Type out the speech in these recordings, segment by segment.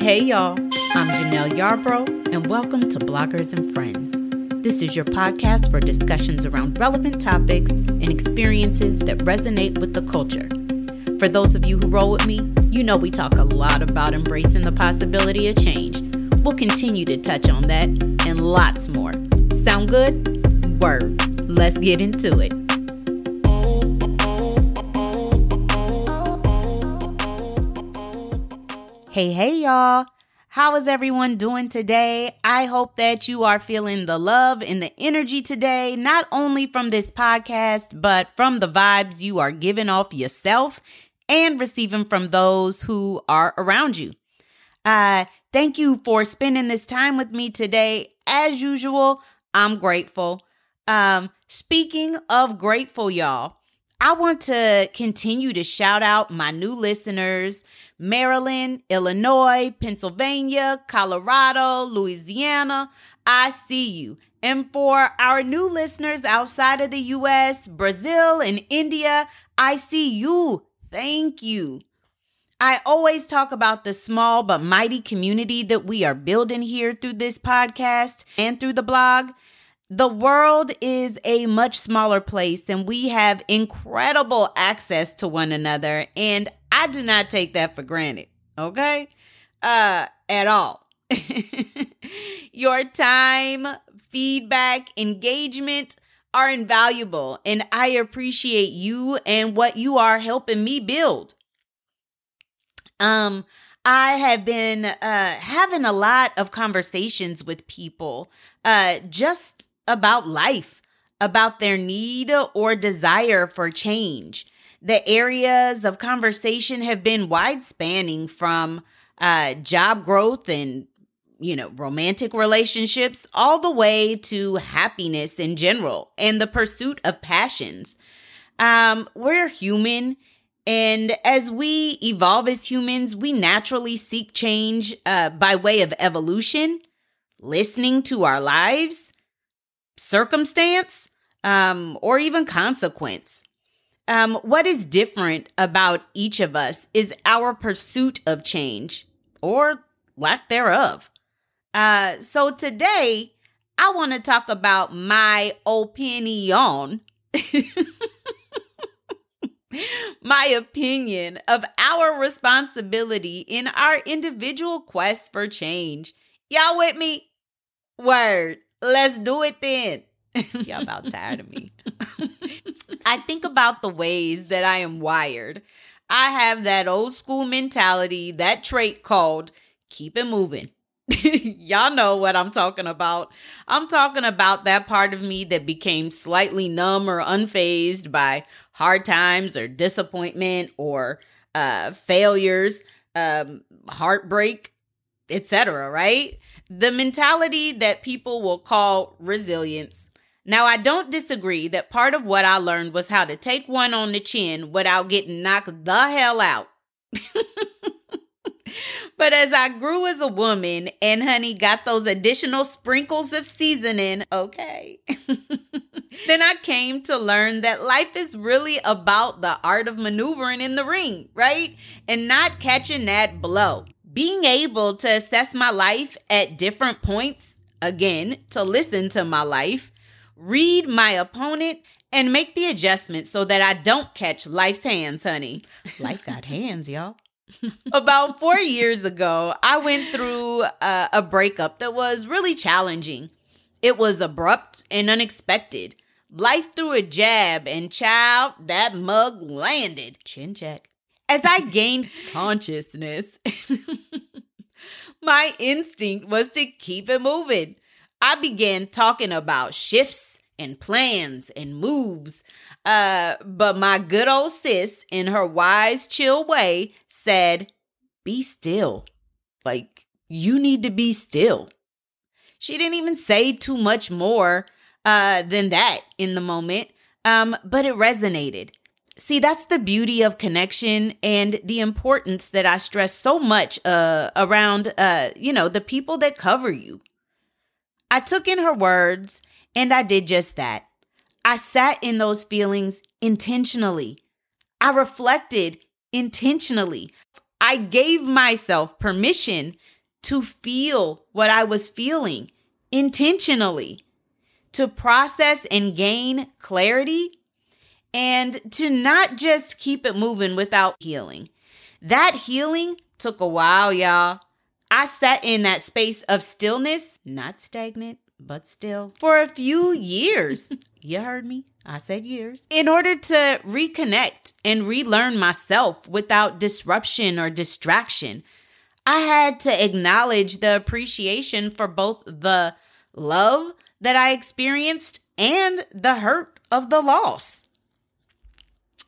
Hey y'all, I'm Janelle Yarbrough and welcome to Bloggers and Friends. This is your podcast for discussions around relevant topics and experiences that resonate with the culture. For those of you who roll with me, you know we talk a lot about embracing the possibility of change. We'll continue to touch on that and lots more. Sound good? Word. Let's get into it. Hey, y'all. How is everyone doing today? I hope that you are feeling the love and the energy today, not only from this podcast, but from the vibes you are giving off yourself and receiving from those who are around you. Thank you for spending this time with me today. As usual, I'm grateful. Speaking of grateful, y'all, I want to continue to shout out my new listeners, Maryland, Illinois, Pennsylvania, Colorado, Louisiana. I see you. And for our new listeners outside of the U.S., Brazil, and India, I see you. Thank you. I always talk about the small but mighty community that we are building here through this podcast and through the blog. The world is a much smaller place and we have incredible access to one another, and I do not take that for granted, okay? At all. Your time, feedback, engagement are invaluable, and I appreciate you and what you are helping me build. I have been having a lot of conversations with people just about life, about their need or desire for change. The areas of conversation have been wide-spanning from job growth and, romantic relationships all the way to happiness in general and the pursuit of passions. We're human, and as we evolve as humans, we naturally seek change by way of evolution, listening to our lives, circumstance, or even consequence. What is different about each of us is our pursuit of change or lack thereof. So today, I want to talk about my opinion, my opinion of our responsibility in our individual quest for change. Y'all with me? Word. Let's do it then. Y'all about tired of me. I think about the ways that I am wired. I have that old school mentality, that trait called keep it moving. Y'all know what I'm talking about. I'm talking about that part of me that became slightly numb or unfazed by hard times or disappointment or failures, heartbreak, etc., right? The mentality that people will call resilience. Now, I don't disagree that part of what I learned was how to take one on the chin without getting knocked the hell out. But as I grew as a woman and, honey, got those additional sprinkles of seasoning, okay, then I came to learn that life is really about the art of maneuvering in the ring, right? And not catching that blow. Being able to assess my life at different points, again, to listen to my life, read my opponent, and make the adjustments so that I don't catch life's hands, honey. Life got hands, y'all. About 4 years ago, I went through a breakup that was really challenging. It was abrupt and unexpected. Life threw a jab, and child, that mug landed. Chin check. As I gained consciousness, my instinct was to keep it moving. I began talking about shifts and plans and moves. But my good old sis, in her wise, chill way, said, be still. Like, you need to be still. She didn't even say too much more than that in the moment, but it resonated. See, that's the beauty of connection and the importance that I stress so much around, the people that cover you. I took in her words and I did just that. I sat in those feelings intentionally. I reflected intentionally. I gave myself permission to feel what I was feeling intentionally, to process and gain clarity, and to not just keep it moving without healing. That healing took a while, y'all. I sat in that space of stillness, not stagnant, but still, for a few years. You heard me. I said years. In order to reconnect and relearn myself without disruption or distraction, I had to acknowledge the appreciation for both the love that I experienced and the hurt of the loss.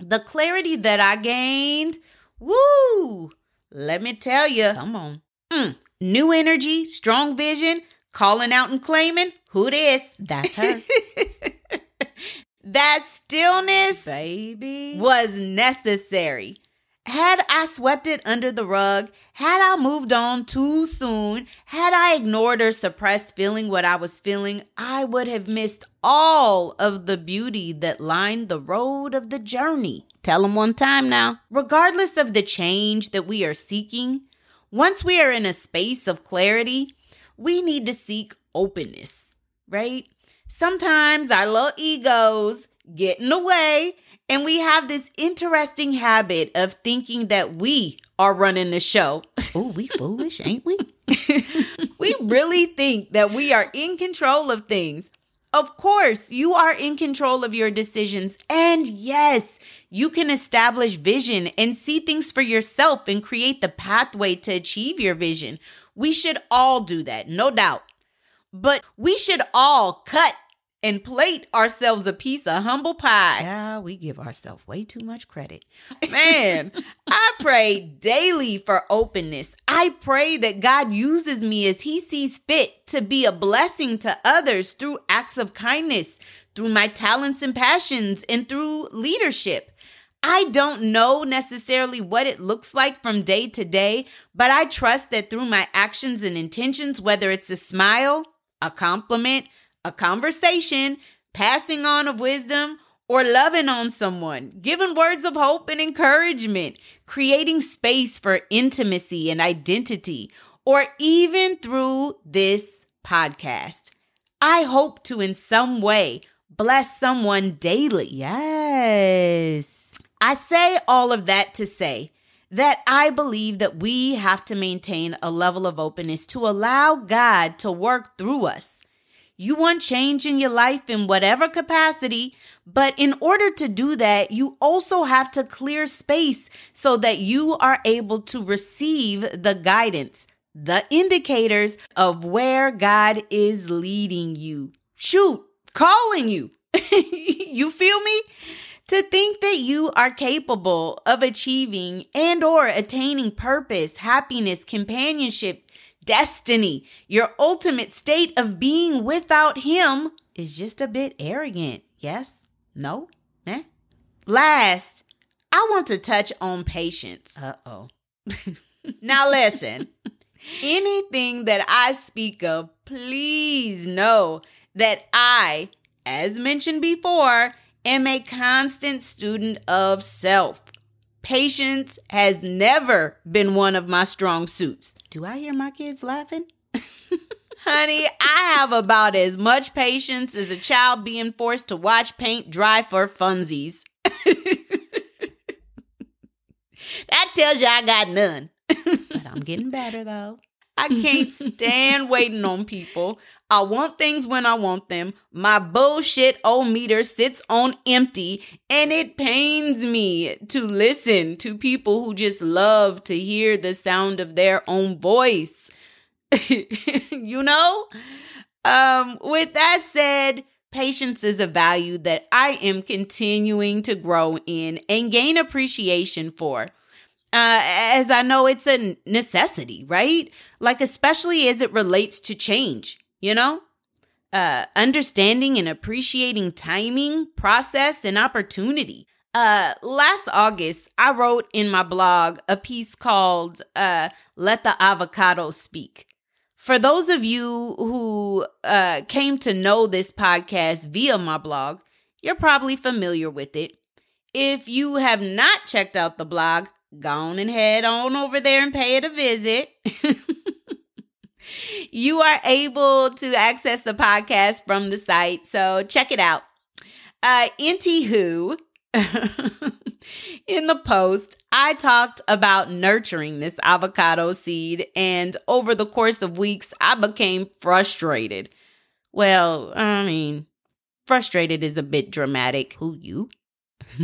The clarity that I gained, woo, let me tell you, come on. New energy, strong vision, calling out and claiming, who this? That's her. That stillness, baby, was necessary. Had I swept it under the rug, had I moved on too soon, had I ignored or suppressed feeling what I was feeling, I would have missed all of the beauty that lined the road of the journey. Tell them one time now. Regardless of the change that we are seeking, once we are in a space of clarity, we need to seek openness, right? Sometimes our little egos get in the way. And we have this interesting habit of thinking that we are running the show. Oh, we foolish, ain't we? We really think that we are in control of things. Of course, you are in control of your decisions. And yes, you can establish vision and see things for yourself and create the pathway to achieve your vision. We should all do that, no doubt. But we should all cut and plate ourselves a piece of humble pie. Yeah, we give ourselves way too much credit. Man, I pray daily for openness. I pray that God uses me as he sees fit to be a blessing to others through acts of kindness, through my talents and passions, and through leadership. I don't know necessarily what it looks like from day to day, but I trust that through my actions and intentions, whether it's a smile, a compliment, a conversation, passing on of wisdom, or loving on someone, giving words of hope and encouragement, creating space for intimacy and identity, or even through this podcast. I hope to, in some way, bless someone daily. Yes. I say all of that to say that I believe that we have to maintain a level of openness to allow God to work through us. You want change in your life in whatever capacity, but in order to do that, you also have to clear space so that you are able to receive the guidance, the indicators of where God is leading you. Shoot, calling you. You feel me? To think that you are capable of achieving and or attaining purpose, happiness, companionship, destiny, your ultimate state of being without him is just a bit arrogant. Yes? No? Eh? Last, I want to touch on patience. Uh-oh. Now listen, anything that I speak of, please know that I, as mentioned before, am a constant student of self. Patience has never been one of my strong suits. Do I hear my kids laughing? Honey, I have about as much patience as a child being forced to watch paint dry for funsies. That tells you I got none. But I'm getting better, though. I can't stand waiting on people. I want things when I want them. My bullshit old meter sits on empty, and it pains me to listen to people who just love to hear the sound of their own voice. You know? With that said, patience is a value that I am continuing to grow in and gain appreciation for. As I know, it's a necessity, right? Like, especially as it relates to change. You know, understanding and appreciating timing, process, and opportunity. Last August, I wrote in my blog a piece called Let the Avocado Speak. For those of you who came to know this podcast via my blog, you're probably familiar with it. If you have not checked out the blog, go on and head on over there and pay it a visit. You are able to access the podcast from the site, so check it out. Anywho, in the post, I talked about nurturing this avocado seed, and over the course of weeks, I became frustrated. Well, I mean, frustrated is a bit dramatic. Who you?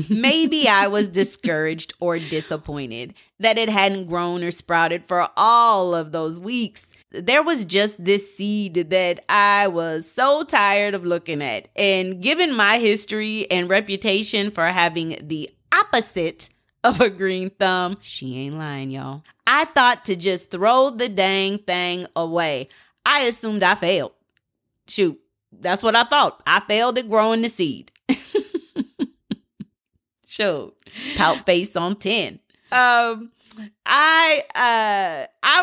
Maybe I was discouraged or disappointed that it hadn't grown or sprouted for all of those weeks. There was just this seed that I was so tired of looking at. And given my history and reputation for having the opposite of a green thumb, she ain't lying, y'all, I thought to just throw the dang thing away. I assumed I failed. Shoot, that's what I thought. I failed at growing the seed. Shoot, pout face on 10. I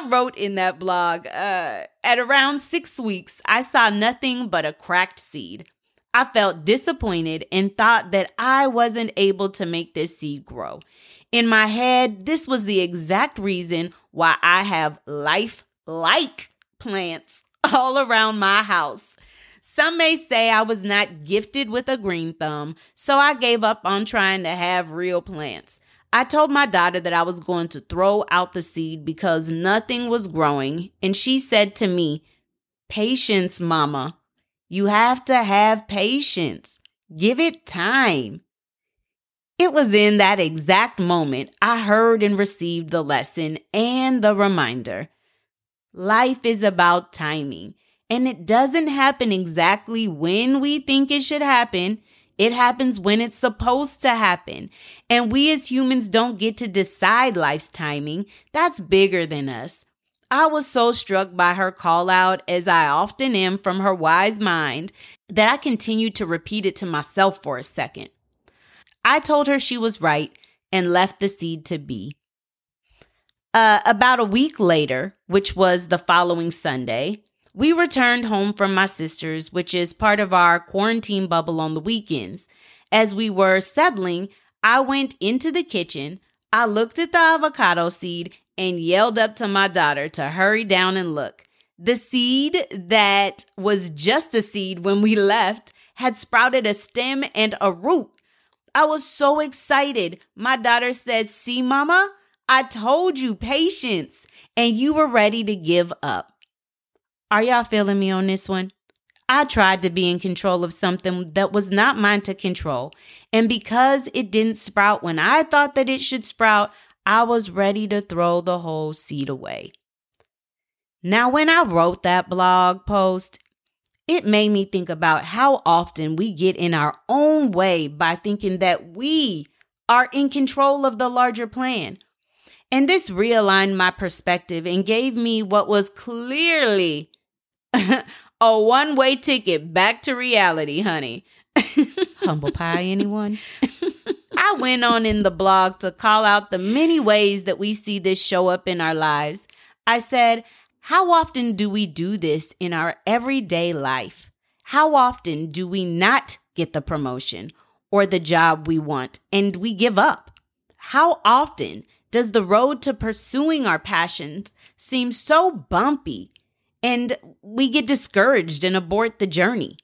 wrote in that blog, at around 6 weeks, I saw nothing but a cracked seed. I felt disappointed and thought that I wasn't able to make this seed grow. In my head, this was the exact reason why I have life-like plants all around my house. Some may say I was not gifted with a green thumb, so I gave up on trying to have real plants. I told my daughter that I was going to throw out the seed because nothing was growing, and she said to me, "Patience, Mama. You have to have patience. Give it time." It was in that exact moment I heard and received the lesson and the reminder. Life is about timing, and it doesn't happen exactly when we think it should happen. It happens when it's supposed to happen. And we as humans don't get to decide life's timing. That's bigger than us. I was so struck by her call out, as I often am from her wise mind, that I continued to repeat it to myself for a second. I told her she was right and left the seed to be. About a week later, which was the following Sunday, we returned home from my sister's, which is part of our quarantine bubble on the weekends. As we were settling, I went into the kitchen, I looked at the avocado seed, and yelled up to my daughter to hurry down and look. The seed that was just a seed when we left had sprouted a stem and a root. I was so excited. My daughter said, "See, Mama, I told you patience, and you were ready to give up." Are y'all feeling me on this one? I tried to be in control of something that was not mine to control. And because it didn't sprout when I thought that it should sprout, I was ready to throw the whole seed away. Now, when I wrote that blog post, it made me think about how often we get in our own way by thinking that we are in control of the larger plan. And this realigned my perspective and gave me what was clearly a one-way ticket back to reality, honey. Humble pie, anyone? I went on in the blog to call out the many ways that we see this show up in our lives. I said, how often do we do this in our everyday life? How often do we not get the promotion or the job we want and we give up? How often does the road to pursuing our passions seem so bumpy and we get discouraged and abort the journey?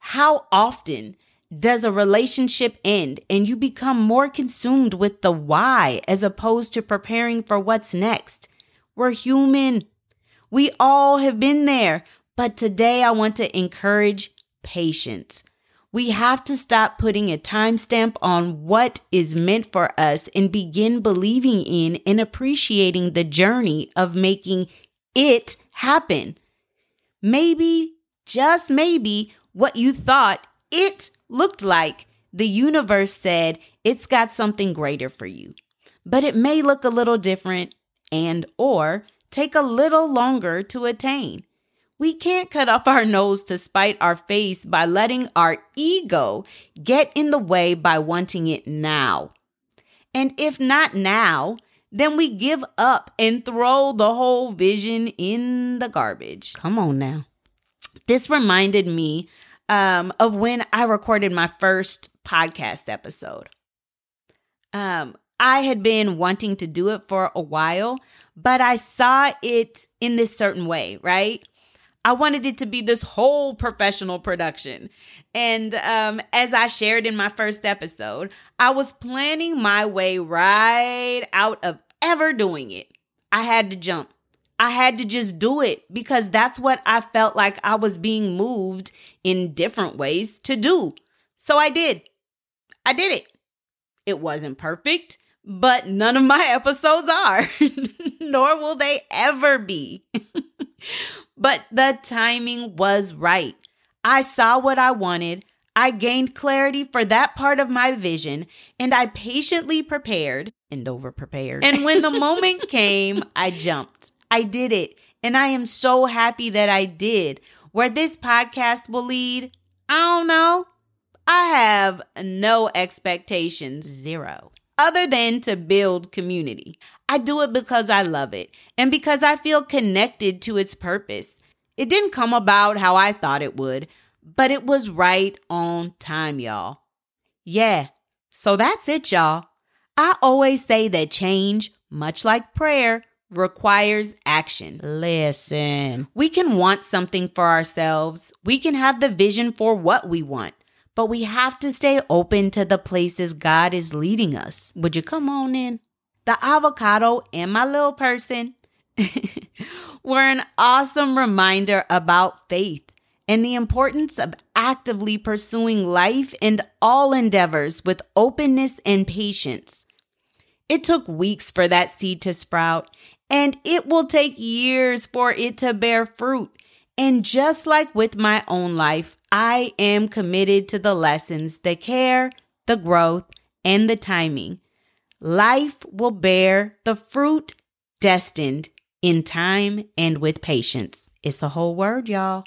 How often does a relationship end and you become more consumed with the why as opposed to preparing for what's next? We're human. We all have been there. But today I want to encourage patience. We have to stop putting a timestamp on what is meant for us and begin believing in and appreciating the journey of making it happen. Maybe, just maybe, what you thought it looked like, the universe said, it's got something greater for you. But it may look a little different and or take a little longer to attain. We can't cut off our nose to spite our face by letting our ego get in the way by wanting it now. And if not now, then we give up and throw the whole vision in the garbage. Come on now. This reminded me of when I recorded my first podcast episode. I had been wanting to do it for a while, but I saw it in this certain way, right? I wanted it to be this whole professional production. And as I shared in my first episode, I was planning my way right out of ever doing it. I had to jump. I had to just do it because that's what I felt like I was being moved in different ways to do. So I did. I did it. It wasn't perfect, but none of my episodes are, nor will they ever be. But the timing was right. I saw what I wanted. I gained clarity for that part of my vision, and I patiently prepared and overprepared. And when the moment came, I jumped. I did it, and I am so happy that I did. Where this podcast will lead, I don't know. I have no expectations, zero, other than to build community. I do it because I love it and because I feel connected to its purpose. It didn't come about how I thought it would, but it was right on time, y'all. Yeah, so that's it, y'all. I always say that change, much like prayer, requires action. Listen, we can want something for ourselves. We can have the vision for what we want. But we have to stay open to the places God is leading us. Would you come on in? The avocado and my little person were an awesome reminder about faith and the importance of actively pursuing life and all endeavors with openness and patience. It took weeks for that seed to sprout, and it will take years for it to bear fruit. And just like with my own life, I am committed to the lessons, the care, the growth, and the timing. Life will bear the fruit destined in time and with patience. It's a whole word, y'all.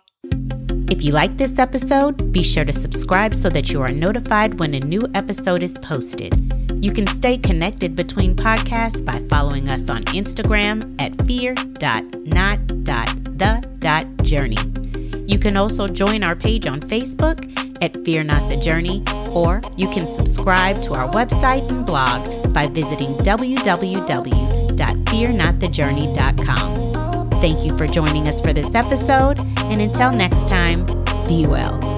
If you like this episode, be sure to subscribe so that you are notified when a new episode is posted. You can stay connected between podcasts by following us on Instagram at fear.not.the.journey. You can also join our page on Facebook at Fear Not the Journey, or you can subscribe to our website and blog by visiting www.fearnotthejourney.com. Thank you for joining us for this episode, and until next time, be well.